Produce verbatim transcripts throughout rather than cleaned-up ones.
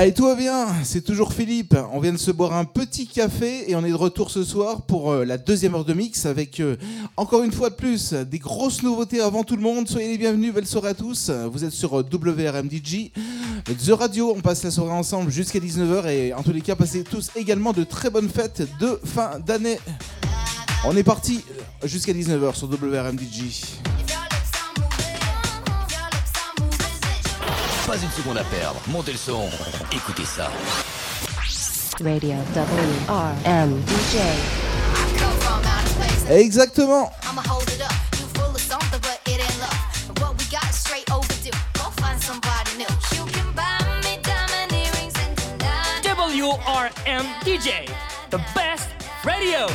Allez, tout va bien, c'est toujours Philippe. On vient de se boire un petit café et on est de retour ce soir pour euh, la deuxième heure de mix avec, euh, encore une fois de plus, des grosses nouveautés avant tout le monde. Soyez les bienvenus, belle soirée à tous. Vous êtes sur euh, W R M D J, The Radio. On passe la soirée ensemble jusqu'à dix-neuf heures et en tous les cas, passez tous également de très bonnes fêtes de fin d'année. On est parti jusqu'à dix-neuf heures sur W R M D J. Pas une seconde à perdre, montez le son, écoutez ça. Radio W R M D J. Exactement. W R M D J, the best radio.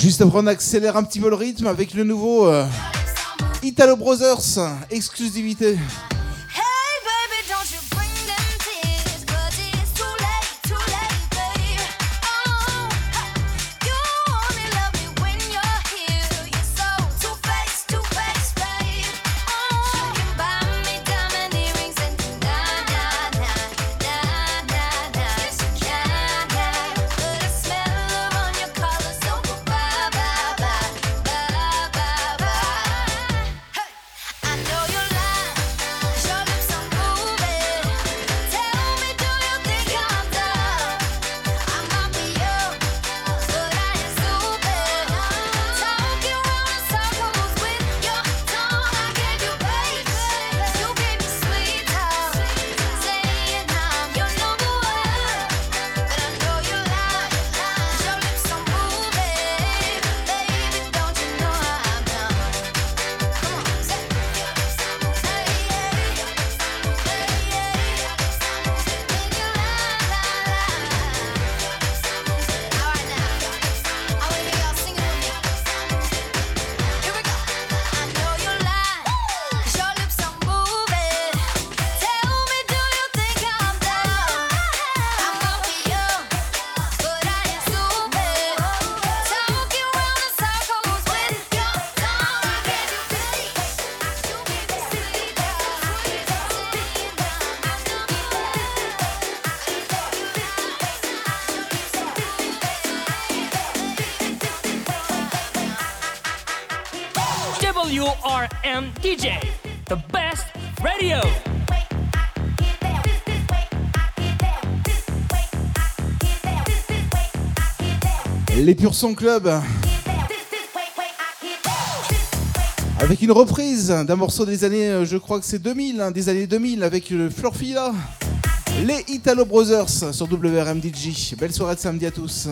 Juste après, on accélère un petit peu le rythme avec le nouveau euh, Italo Brothers, exclusivité. W R M D J, the best radio. Les Pursons Club, avec une reprise d'un morceau des années, je crois que c'est deux mille, hein, des années deux mille, avec le Fleurfila, les Italo Brothers sur W R M D J. Belle soirée de samedi à tous.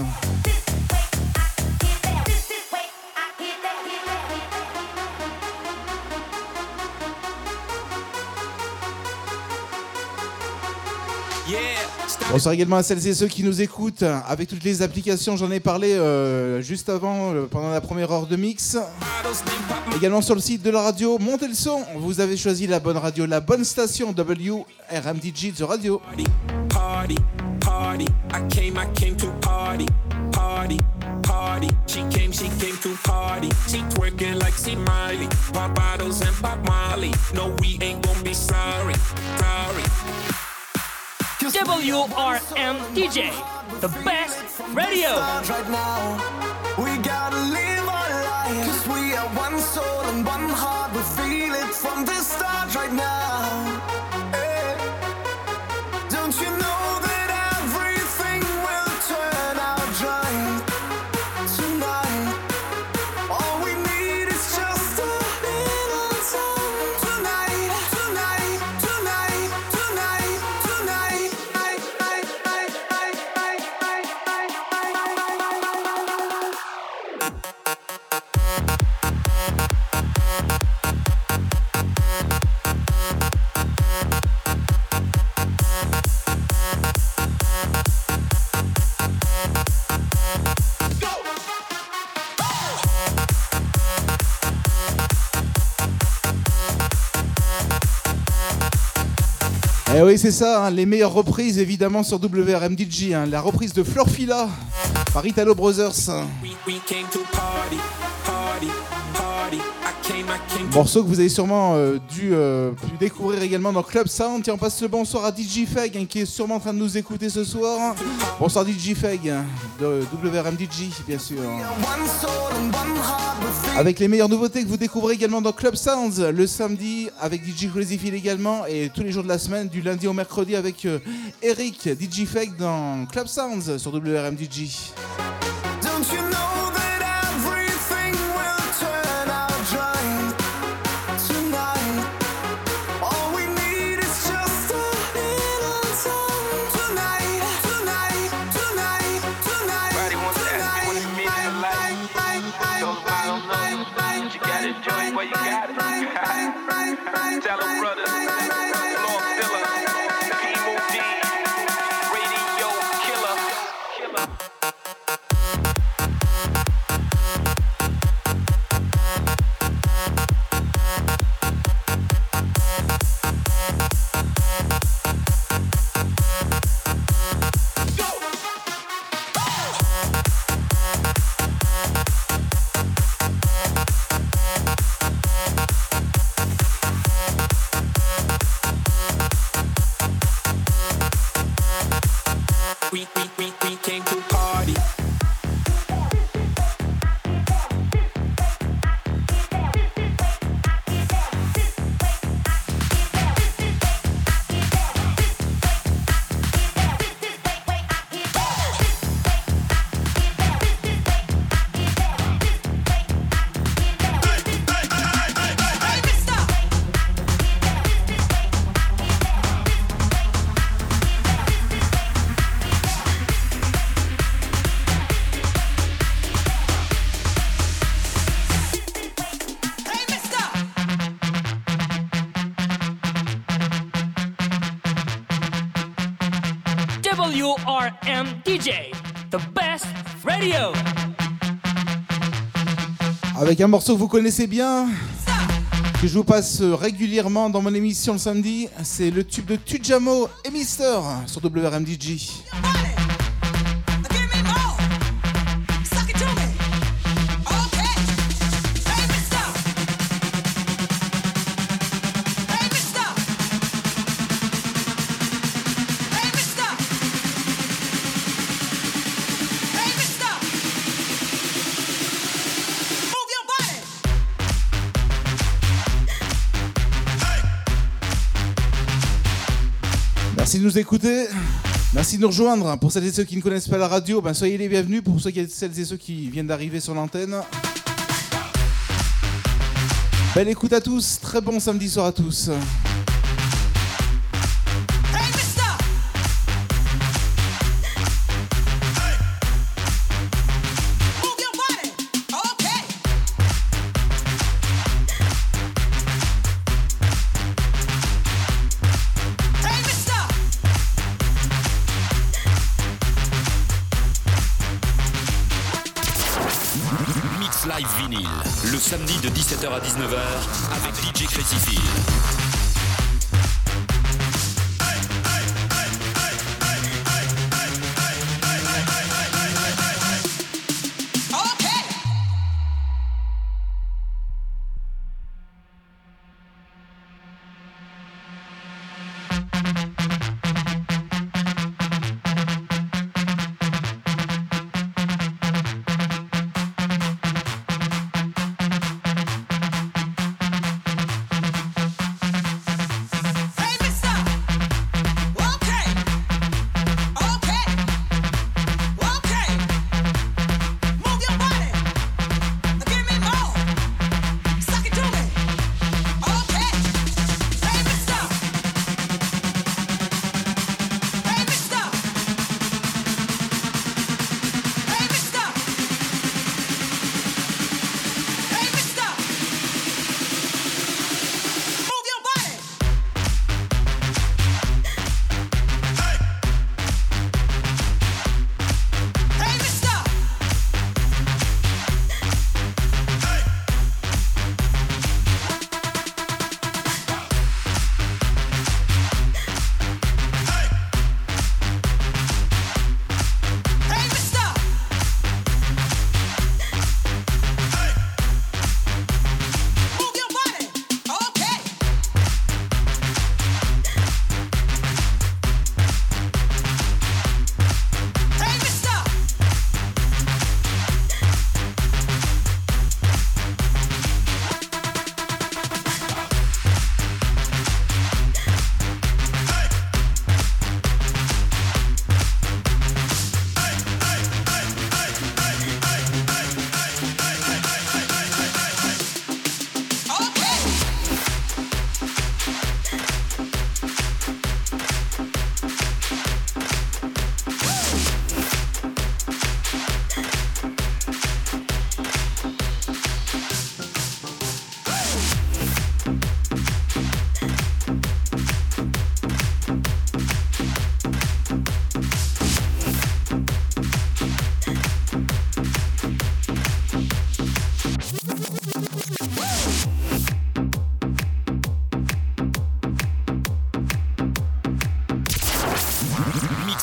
Bonsoir également à celles et ceux qui nous écoutent avec toutes les applications, j'en ai parlé euh, juste avant, euh, pendant la première heure de mix. Également sur le site de la radio, montez le son, vous avez choisi la bonne radio, la bonne station, W R M D J de radio. Party, party, I came, I came to party, party, party, she came, she came to party, she twerking like she Miley, pop bottles and pop Molly, no we ain't gonna be sorry, sorry. W R M D J, the best radio. Right now, we gotta live our life. 'Cause we are one soul and one heart. We feel it from the start right now. Hey. Don't you know that everything will turn out right tonight? All we need is just a little time tonight. Tonight. Tonight. Tonight. Tonight. Tonight. Eh oui, c'est ça, hein, les meilleures reprises évidemment sur W R M D J, hein, la reprise de Fleurfila par Italo Brothers. Morceau que vous avez sûrement euh, dû, euh, dû découvrir également dans Club Sounds. Et on passe le bonsoir à D J Feg, hein, qui est sûrement en train de nous écouter ce soir. Bonsoir D J Feg, hein, de W R M D J bien sûr. Avec les meilleures nouveautés que vous découvrez également dans Club Sounds le samedi avec D J Crazy Phil également, et tous les jours de la semaine du lundi au mercredi avec euh, Eric, D J Feg dans Club Sounds sur W R M D J. Italo Brothers, Fleurfila, P M O D, Radio Killer, Killer. D J, the best radio. Avec un morceau que vous connaissez bien, que je vous passe régulièrement dans mon émission le samedi, c'est le tube de Tujamo et Mister sur W R M D J. Merci de nous écouter, merci de nous rejoindre. Pour celles et ceux qui ne connaissent pas la radio, ben soyez les bienvenus. Pour ceux qui, celles et ceux qui viennent d'arriver sur l'antenne, belle écoute à tous, très bon samedi soir à tous. Le samedi de dix-sept heures à dix-neuf heures avec D J Crazy Phil.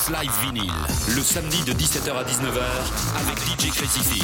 Mix Live Vinyl, le samedi de dix-sept heures à dix-neuf heures avec D J Crazy Phil.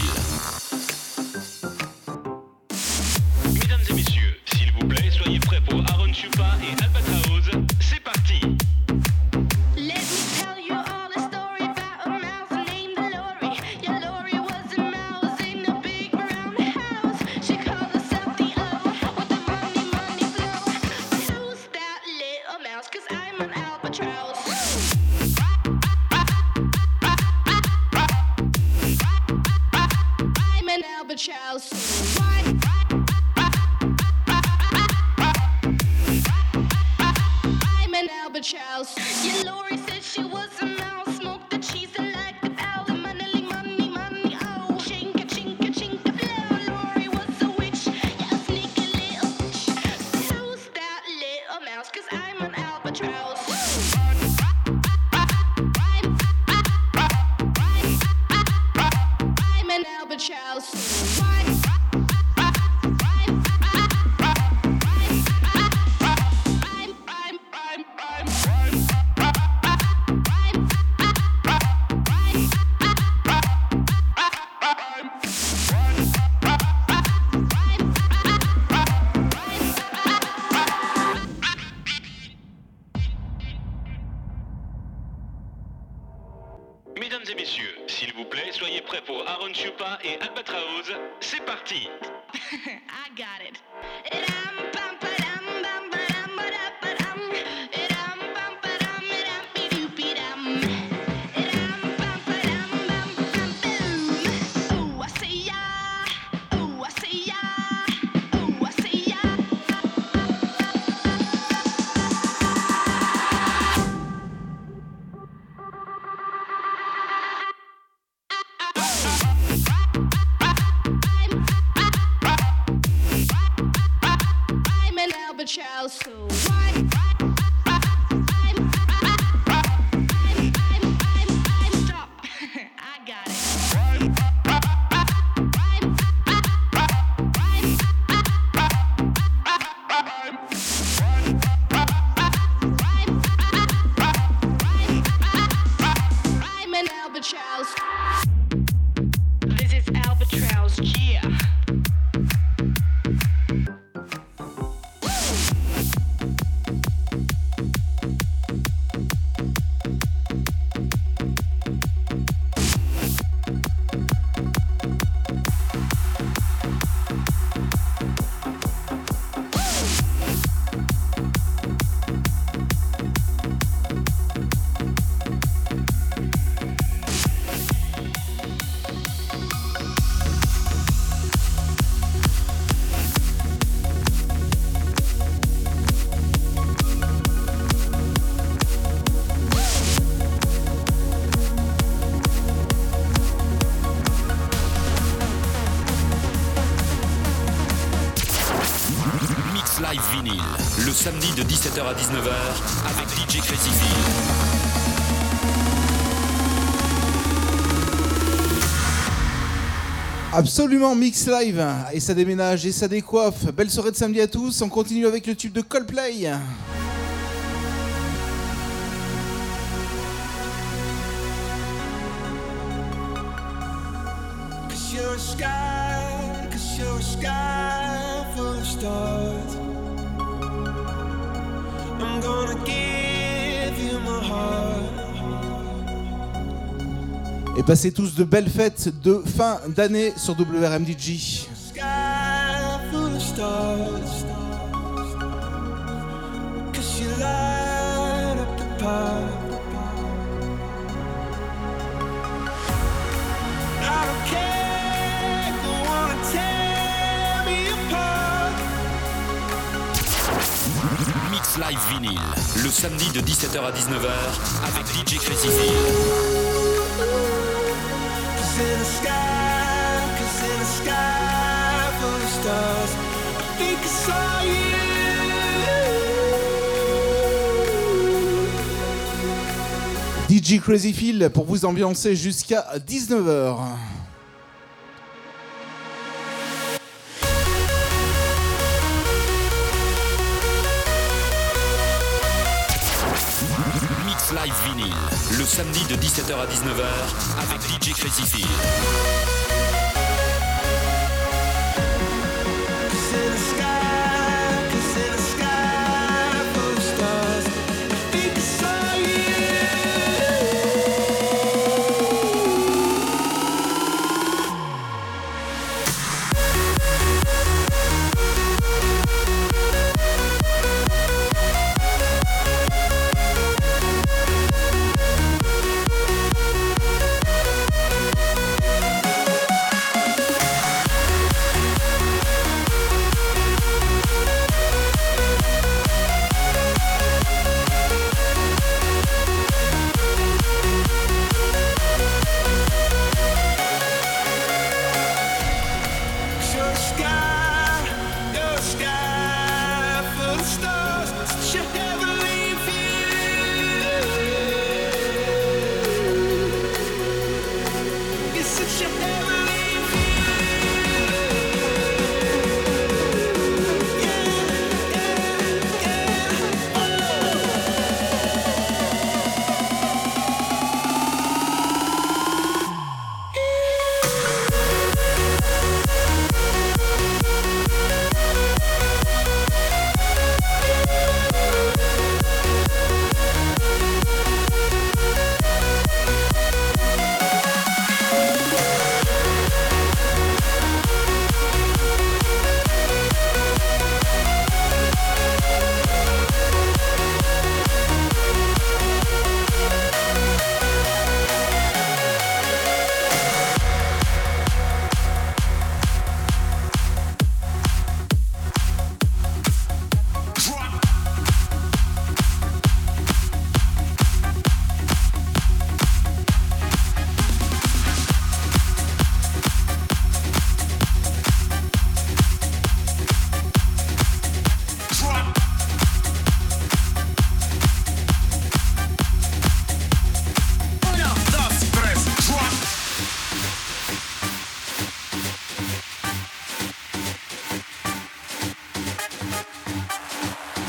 Le samedi de dix-sept heures à dix-neuf heures avec D J Crazy Phil. Absolument, Mix Live, et ça déménage et ça décoiffe. Belle soirée de samedi à tous, on continue avec le tube de Coldplay. Cause you're a sky, cause you're a sky full of stars. I'm gonna give you my heart. Et passez tous de belles fêtes de fin d'année sur W R M D J. Sky full of stars, cause you light up the path. I don't care if you wanna tear me apart. Mix Live Vinyl, le samedi de dix-sept heures à dix-neuf heures avec D J Crazy Phil. D J Crazy Phil pour vous ambiancer jusqu'à dix-neuf heures. Live Live Vinyl, le samedi de dix-sept heures à dix-neuf heures avec D J Crazy Phil.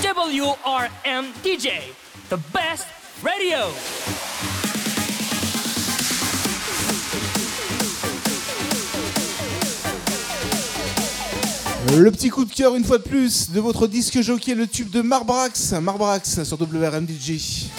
W R M D J, the best radio. Le petit coup de cœur une fois de plus de votre disque jockey, le tube de Marvrax, Marvrax sur W R M D J.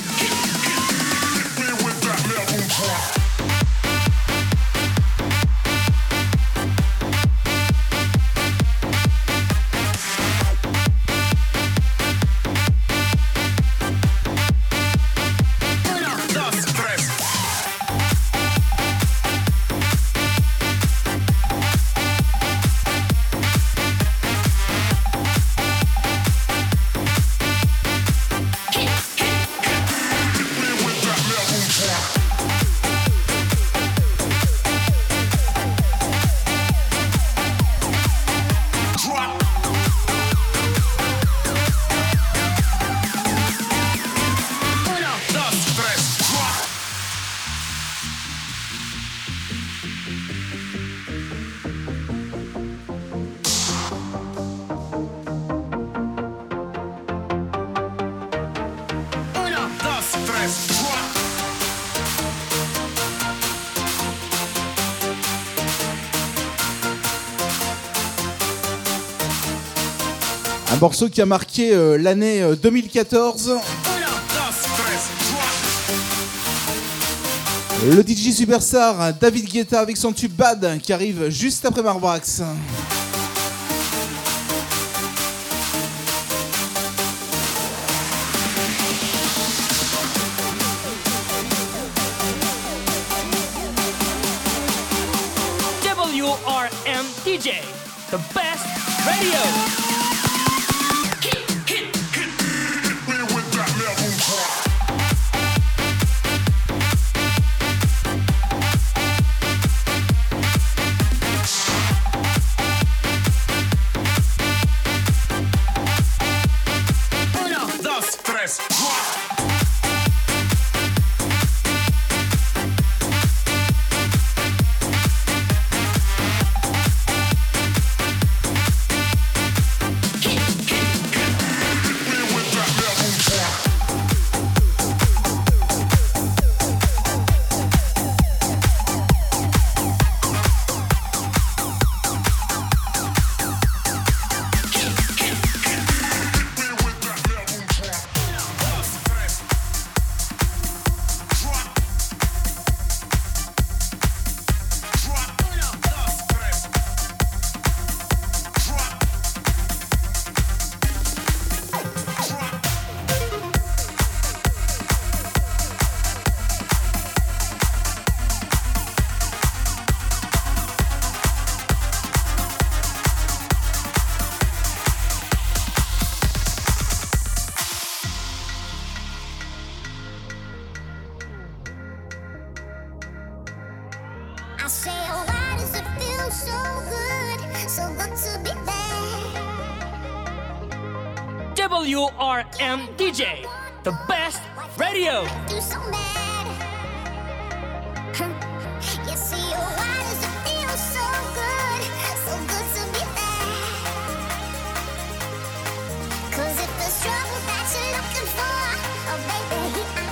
Un morceau qui a marqué euh, l'année euh, deux mille quatorze. Le D J superstar David Guetta avec son tube Bad qui arrive juste après Marvrax. W R M D J, the best radio. I say, oh, why does it feel so good, so good to be back? W R M D J, the best radio. You so mad. You see, oh, why does it feel so good, so good to be back? 'Cause if the trouble that you're looking for, oh, baby, here I am.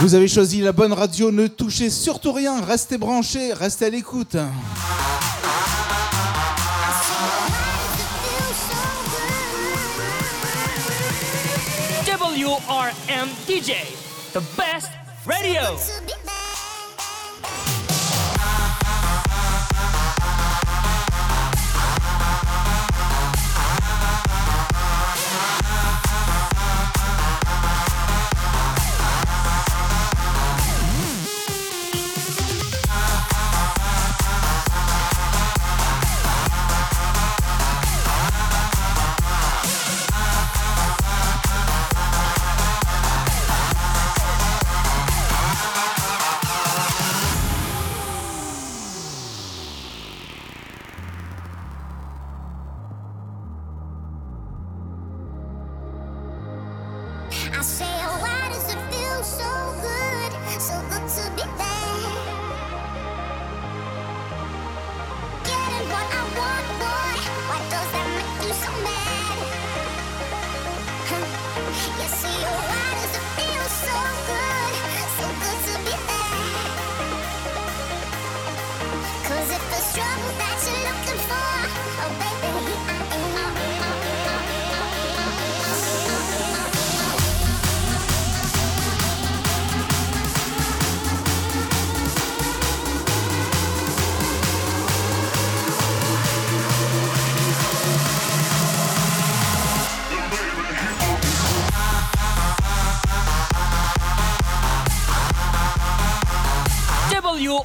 Vous avez choisi la bonne radio, ne touchez surtout rien, restez branchés, restez à l'écoute. W R M D J, the best radio.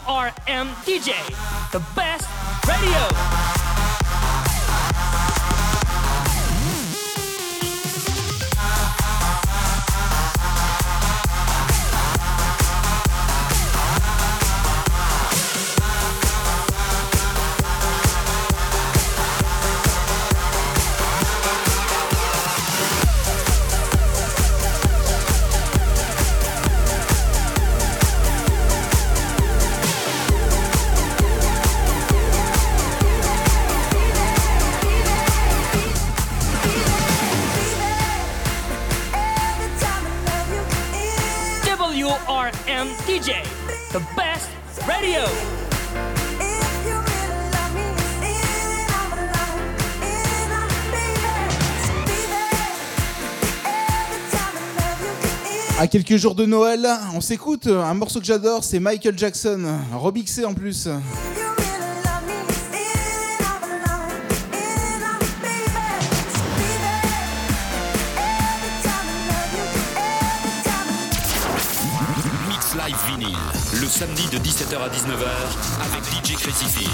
R M D J, the best radio. À quelques jours de Noël, on s'écoute un morceau que j'adore, c'est Michael Jackson, remixé en plus. Mix Live Vinyl, le samedi de dix-sept heures à dix-neuf heures avec D J Crazy Phil.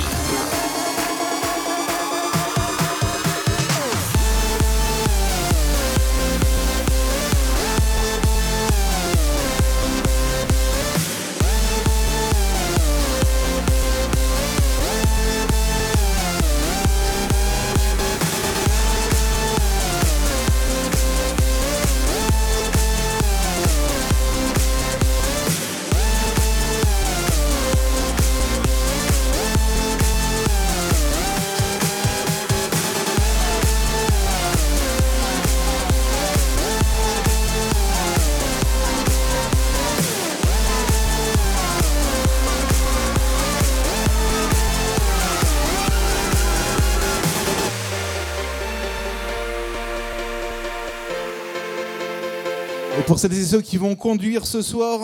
Pour celles et ceux qui vont conduire ce soir,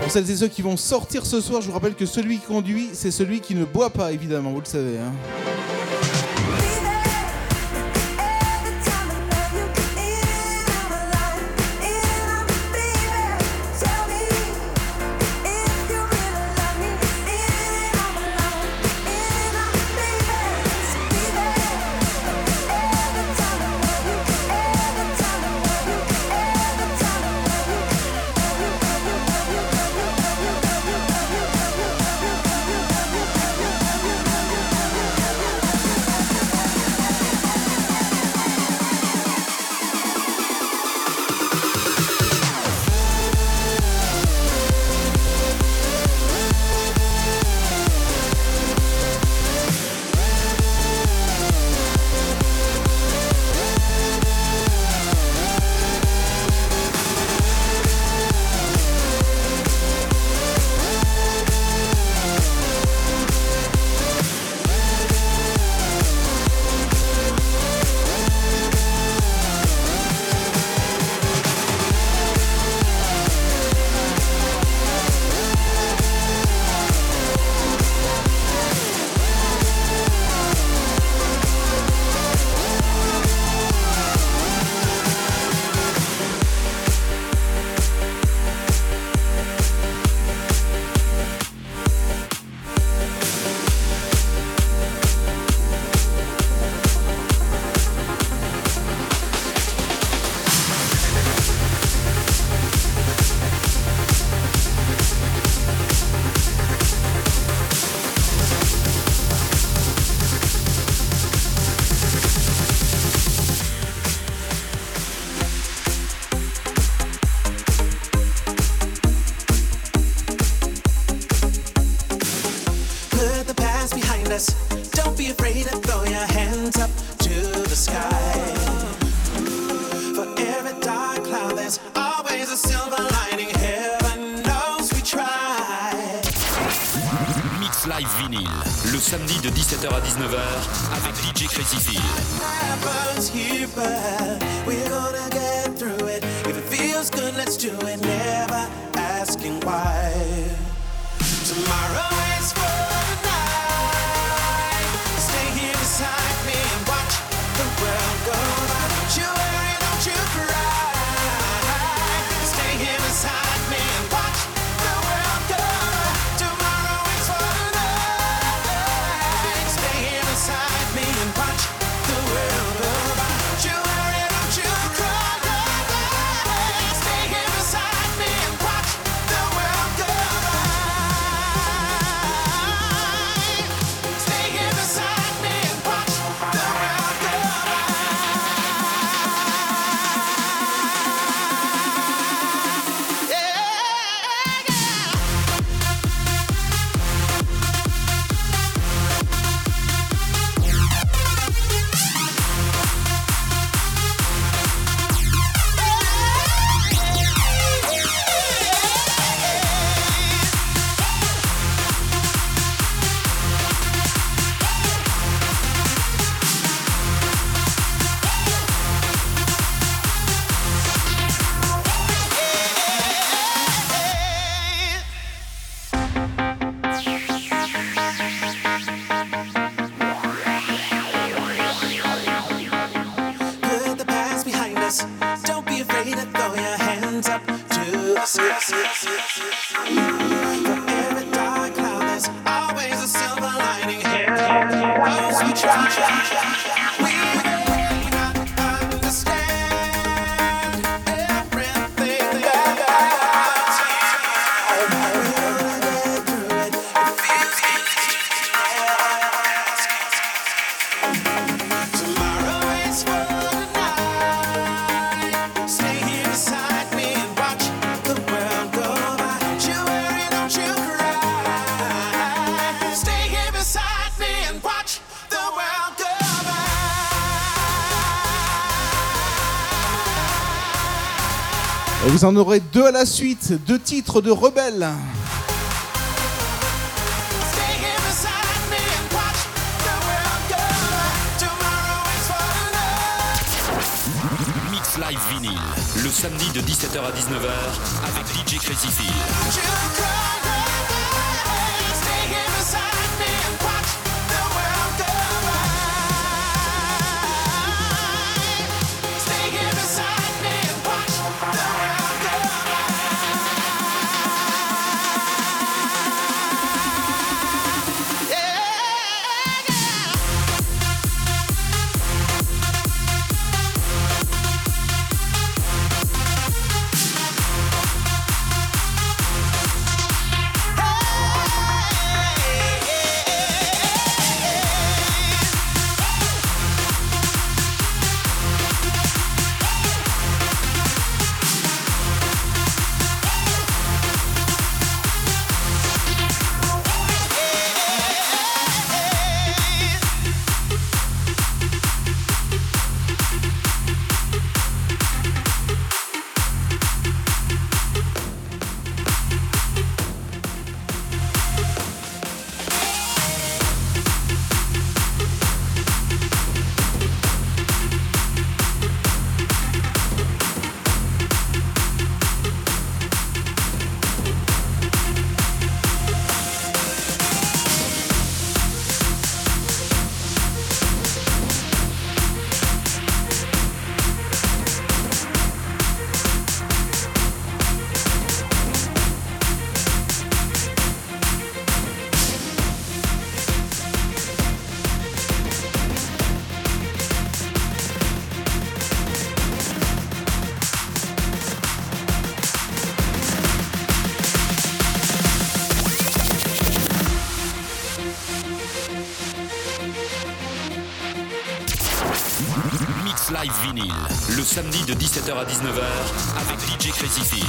pour celles et ceux qui vont sortir ce soir, je vous rappelle que celui qui conduit, c'est celui qui ne boit pas, évidemment, vous le savez. Hein. always a silver lining. Heaven knows we try. Mix Live Vinyl, le samedi de dix-sept heures à dix-neuf heures avec D J Crazy Phil. We're gonna get through it. If it feels good, let's do it. Never asking why. Tomorrow is for the night. Stay here beside me and watch the world go by. Don't you worry, don't you cry. Stay here beside me and watch the world go. Tomorrow is for the night. Stay here beside me and watch the world go by. Don't you worry, don't you cry. Stay here beside me and watch the world go by. Stay here beside me and watch the world go by. Yeah, yeah. Put the past behind us. Don't be afraid to throw your hands up to the sky. From every dark cloud, there's always a silver lining. Those who try, we may not understand everything that happens. We're gonna get through it. It feels good. Tomorrow is for the night. Stay here beside me and watch the world go by. Don't you worry, don't you cry. Stay here beside me and watch the world go by. Et vous en aurez deux à la suite, deux titres de Rebelle. Stay here beside me and watch the world go by. Tomorrow is for the night. Mix Live Vinyl, le samedi de dix-sept heures à dix-neuf heures avec D J Crazy Phil. Don't you cry, baby. Stay here beside me and watch the world go by. Stay here beside me and watch the world go by. Yeah, yeah. Mix Live Vinyl, le samedi de dix-sept heures à dix-neuf heures avec D J Crazy Phil.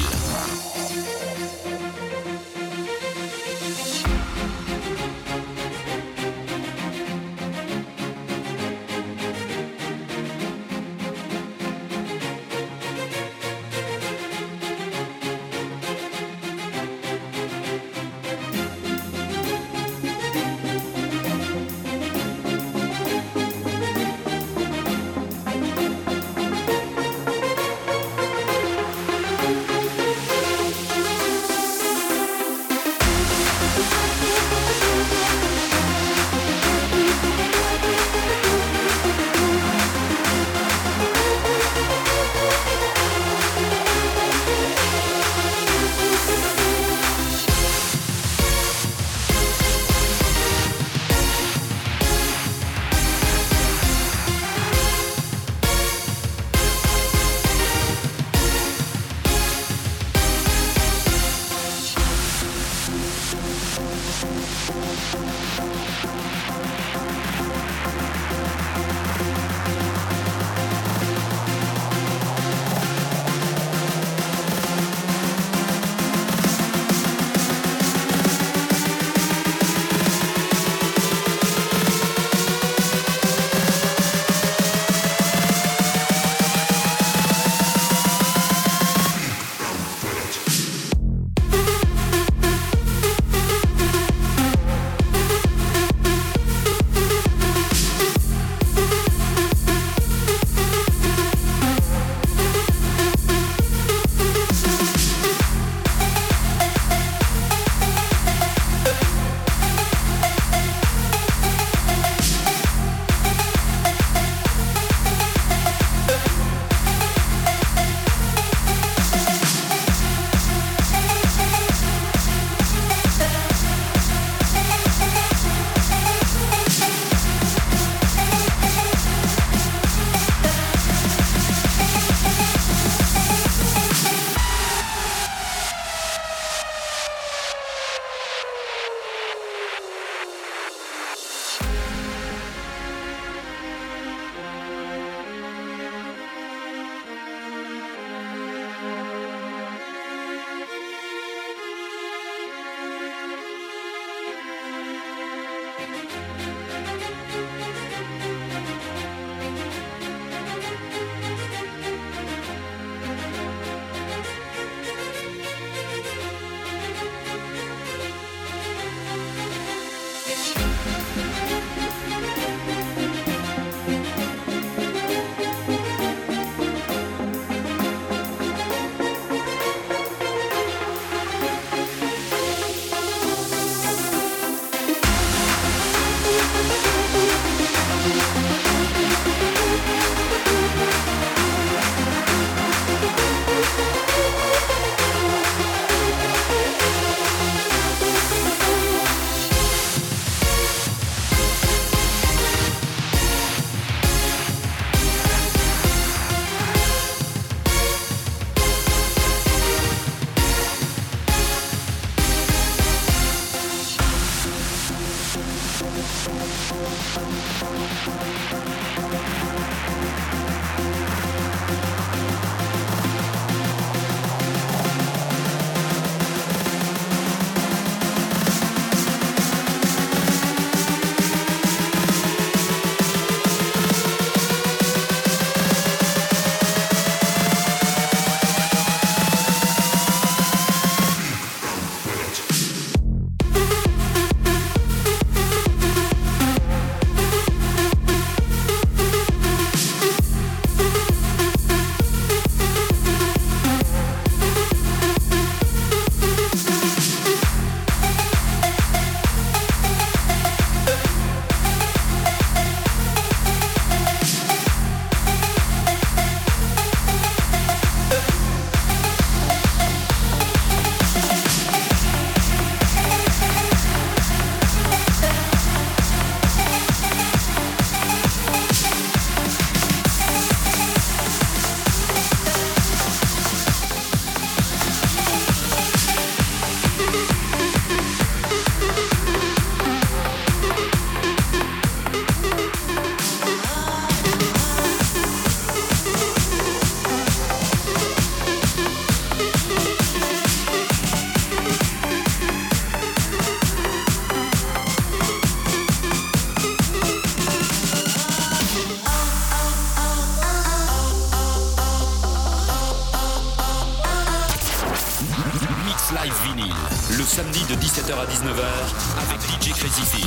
Live vinyle, le samedi de dix-sept heures à dix-neuf heures avec D J Crazy Phil.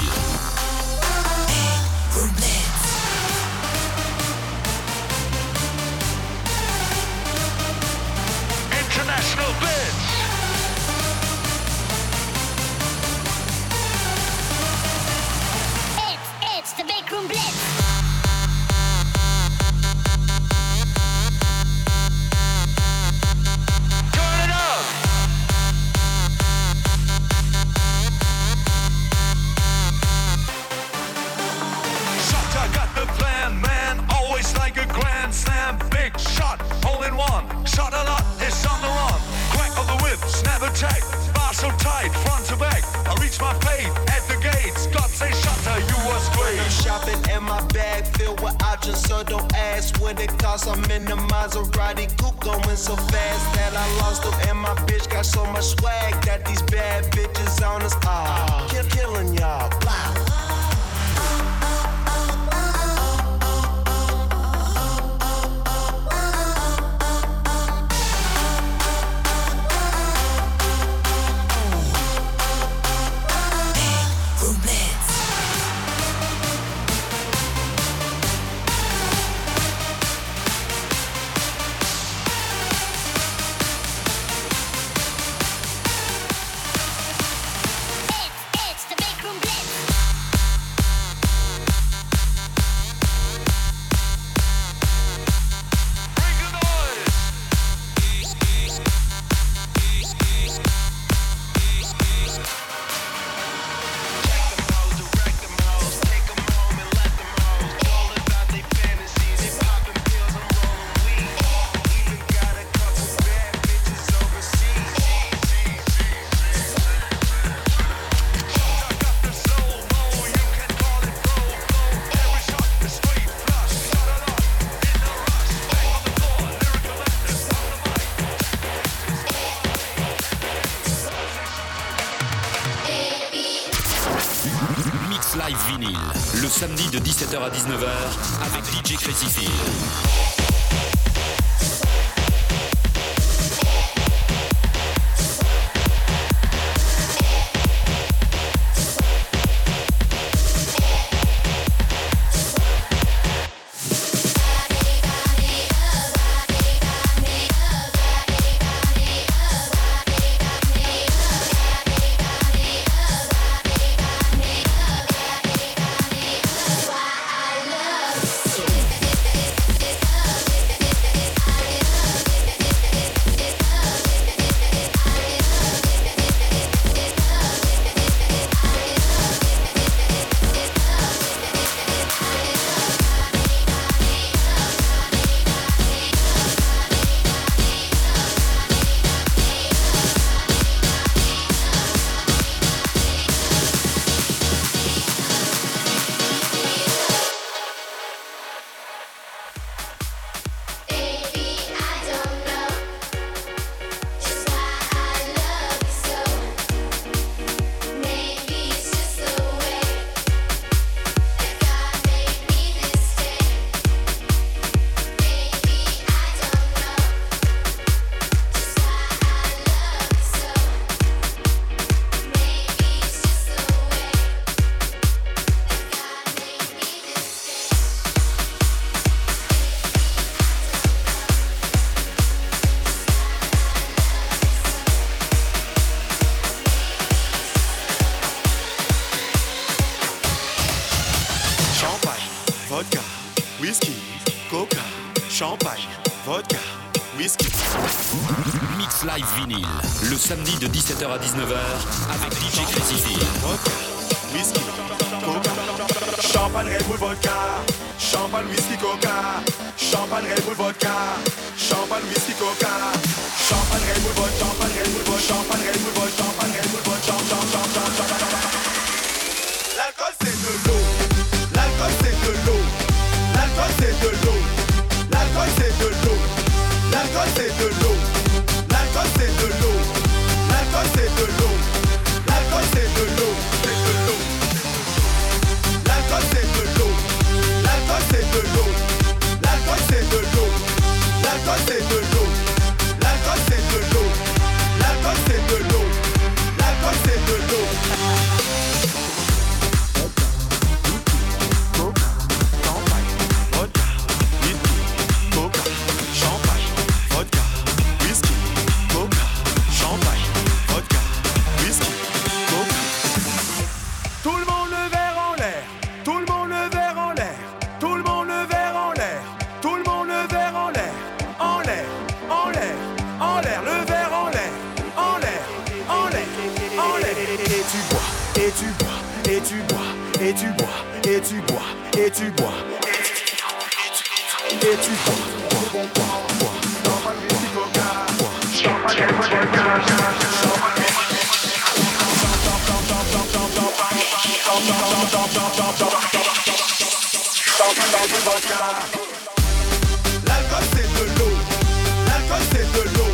Hey, samedi de dix-sept heures à dix-neuf heures avec D J Crazy Phil. Le samedi de dix-sept heures à dix-neuf heures avec D J Crazy Phil. Vodka, whisky, coca. Champagne, Red Bull, vodka. Champagne, whisky, coca. Champagne, Red Bull, vodka. Champagne, whisky, coca. Champagne, Red Bull, vodka. Champagne, Red Bull, vodka. Champagne, Red Bull, vodka. Champagne, Red Bull, vodka. Champagne, Red Bull, vodka. L'alcool, c'est de l'eau. L'alcool, c'est de l'eau. L'alcool, c'est de l'eau. L'alcool, c'est de l'eau. L'alcool, c'est de l'eau. L'alcool c'est de l'eau, l'alcool c'est de l'eau, l'alcool c'est de l'eau, c'est de l'eau. L'alcool c'est de l'eau, l'alcool c'est de l'eau, l'alcool c'est de l'eau, l'alcool c'est de l'eau, l'alcool c'est de l'eau, l'alcool c'est de l'eau. tu bois, et tu bois, et tu bois, et tu bois, et tu bois, et tu bois. L'alcool c'est de l'eau, l'alcool c'est de l'eau,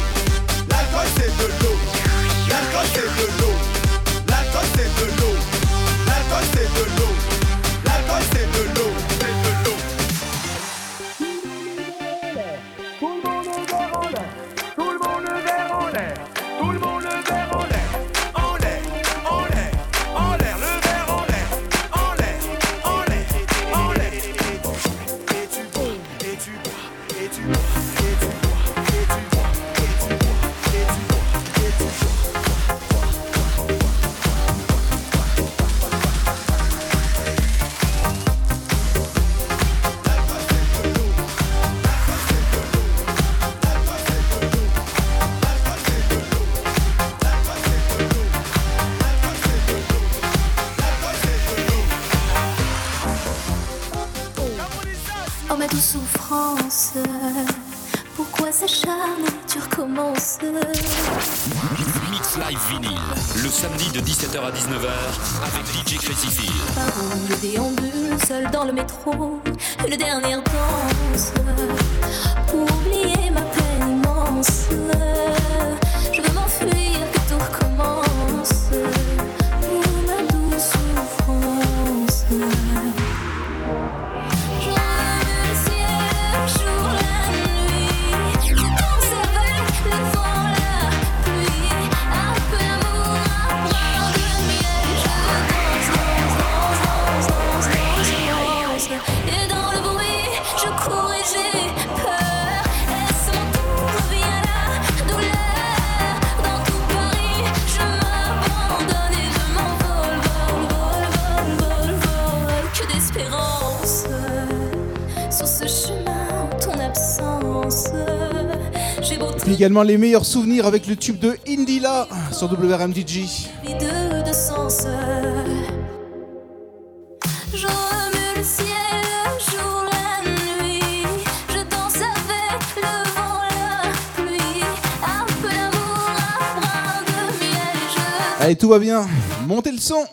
l'alcool c'est de l'eau, l'alcool c'est de l'eau, l'alcool c'est de l'eau, l'alcool c'est de l'eau, l'alcool c'est de l'eau, c'est de l'eau. Tout le monde le verre en l'air, tout le monde le verre en l'air, tout le monde le verre en l'air, en l'air, en l'air, en l'air, le verre en l'air, en l'air, en l'air, en l'air. Et tu bois, et tu bois. Et tu bois, et tu bois, et tu bois, et tu bois, et tu bois, et tu bois. L'alcool c'est de l'eau, l'alcool c'est de l'eau, l'alcool c'est de l'eau, l'alcool c'est de l'eau, l'alcool c'est de l'eau, l'alcool c'est de l'eau, l'alcool c'est de l'eau. Oh ma douce souffrance, pourquoi s'acharner, tu recommences. Mix Live Vinyle, le samedi de dix-sept heures à dix-neuf heures avec D J Crazy Phil. Par où je déambule, seul dans le métro, une dernière danse pour oublier ma peine immense. Je veux m'enfuir que tout recommence. Pour ma douce souffrance. Également les meilleurs souvenirs avec le tube de Indila sur W R M D J. Allez, tout va bien, montez le son.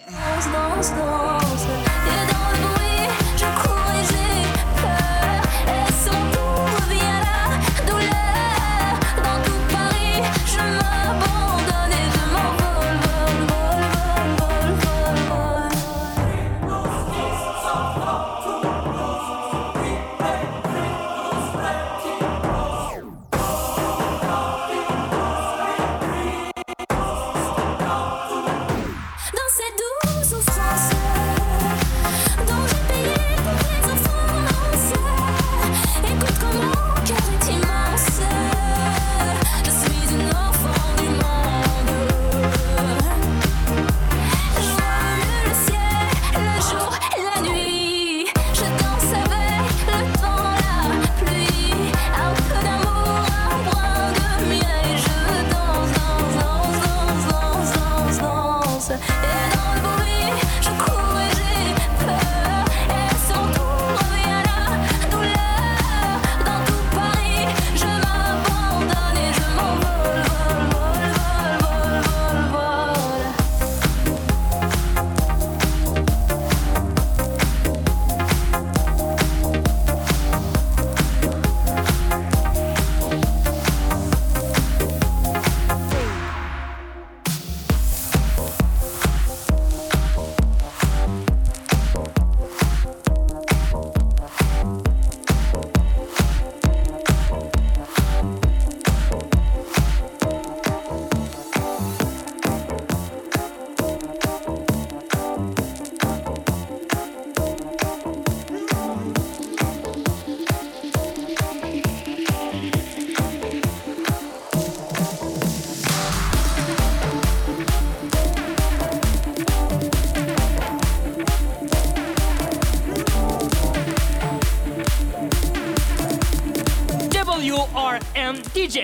D J,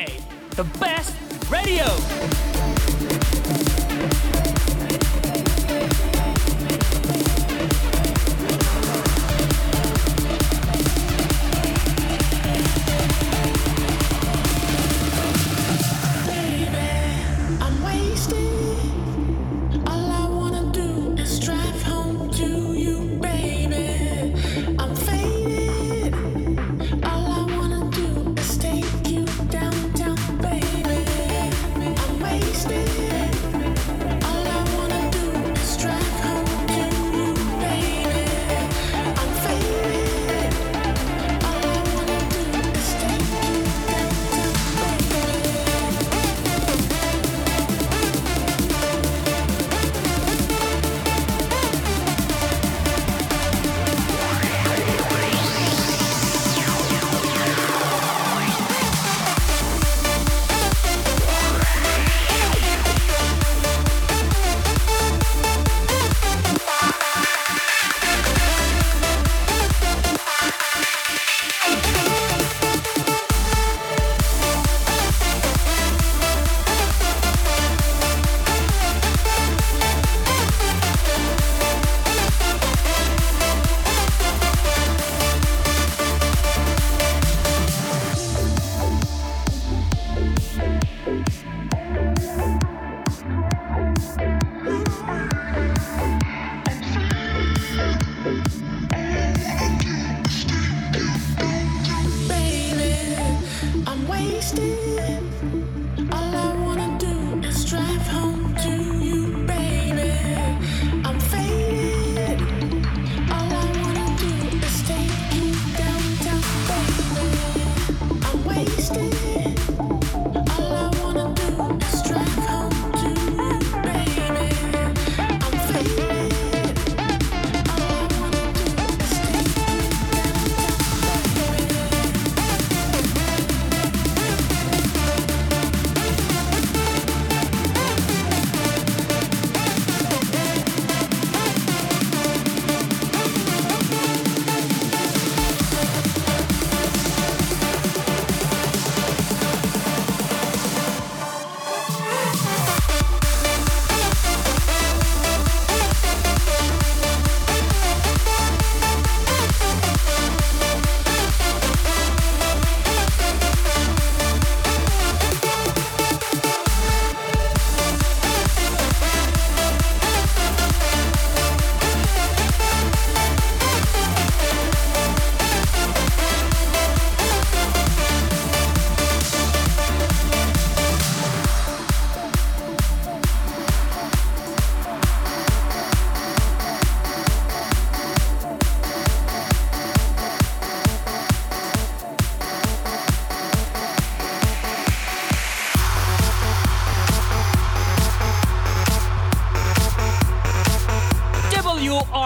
the best radio.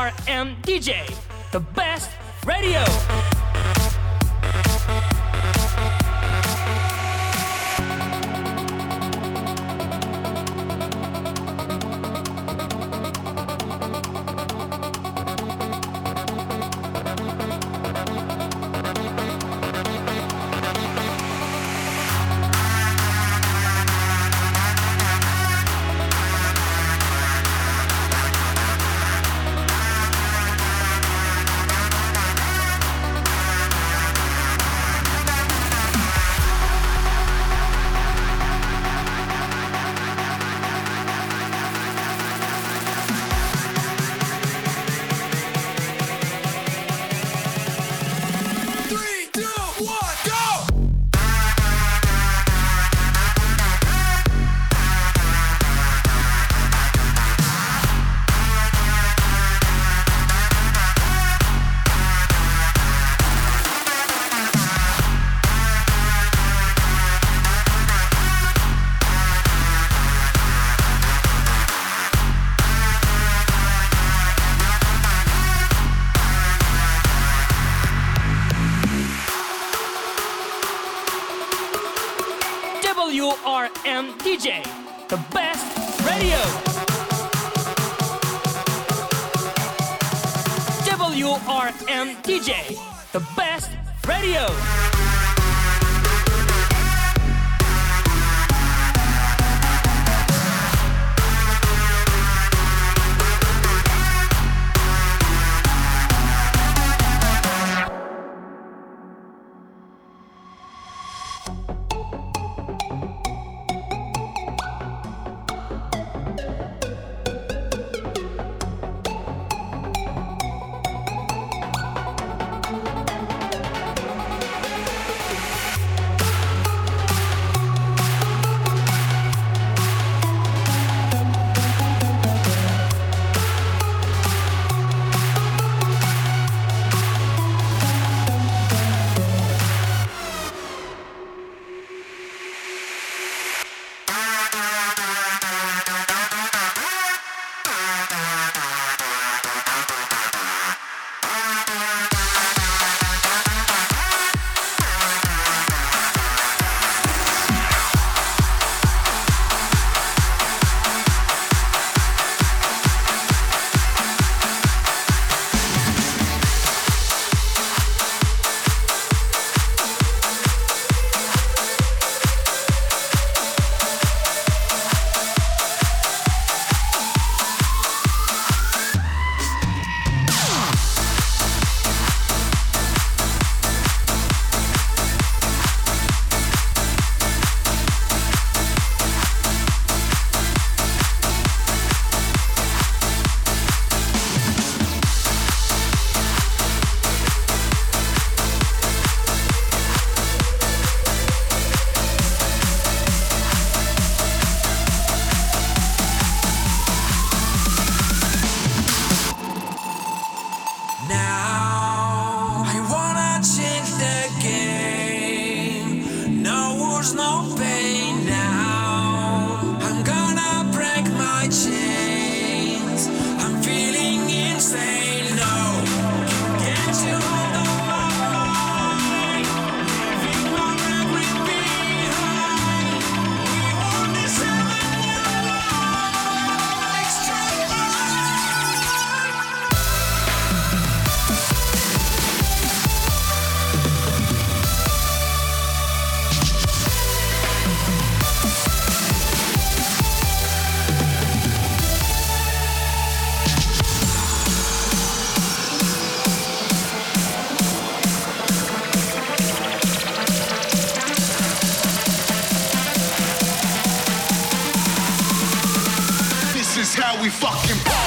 W R M D J, the best radio. W R M D J, the best radio. W R M D J, the best radio. How we fucking